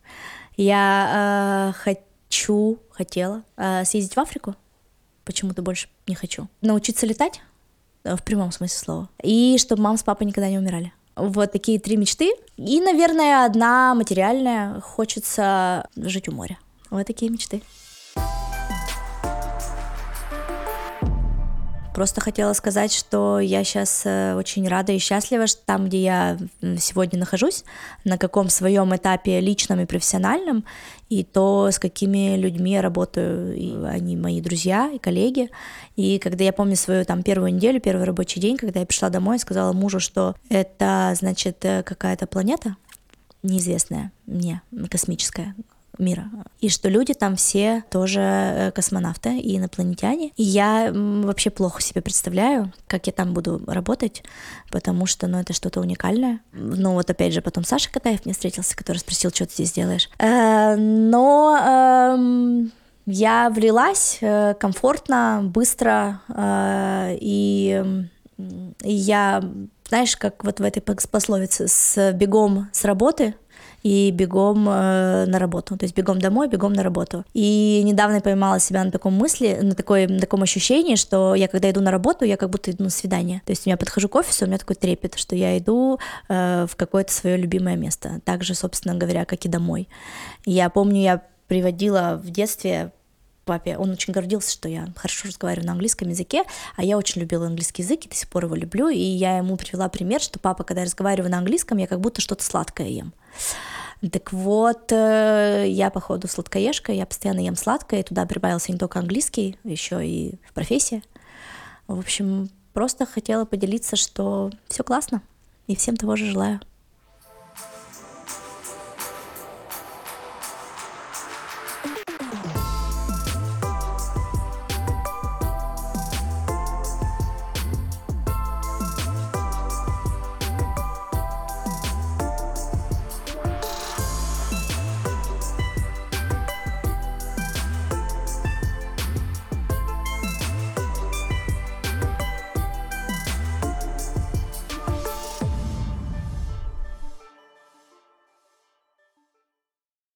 Я э, хочу, хотела э, съездить в Африку. Почему-то больше не хочу. Научиться летать, в прямом смысле слова. И чтобы мама с папой никогда не умирали. Вот такие три мечты. И, наверное, одна материальная. Хочется жить у моря. Вот такие мечты. Просто хотела сказать, что я сейчас очень рада и счастлива, что там, где я сегодня нахожусь, на каком своем этапе личном и профессиональном, и то, с какими людьми я работаю, и они мои друзья и коллеги. И когда я помню свою там первую неделю, первый рабочий день, когда я пришла домой и сказала мужу, что это, значит, какая-то планета неизвестная мне, космическая, мира. И что люди там все тоже космонавты и инопланетяне. И я вообще плохо себе представляю, как я там буду работать, потому что, ну, это что-то уникальное. Ну, вот опять же, потом Саша Катаев мне встретился, который спросил, что ты здесь делаешь. Но я влилась комфортно, быстро, и я, знаешь, как вот в этой пословице, с бегом с работы и бегом э, на работу, то есть бегом домой, бегом на работу. И недавно я поймала себя на таком мысли, на, такой, на таком ощущении, что я, когда иду на работу, я как будто иду на свидание. То есть я подхожу к офису, у меня такой трепет, что я иду э, в какое-то свое любимое место. Так же, собственно говоря, как и домой. Я помню, я приводила в детстве папе, он очень гордился, что я хорошо разговариваю на английском языке, а я очень любила английский язык и до сих пор его люблю, и я ему привела пример, что папа, когда я разговариваю на английском, я как будто что-то сладкое ем. Так вот, я, походу, сладкоежка, я постоянно ем сладкое, и туда прибавился не только английский, еще и профессия. В общем, просто хотела поделиться, что все классно, и всем того же желаю.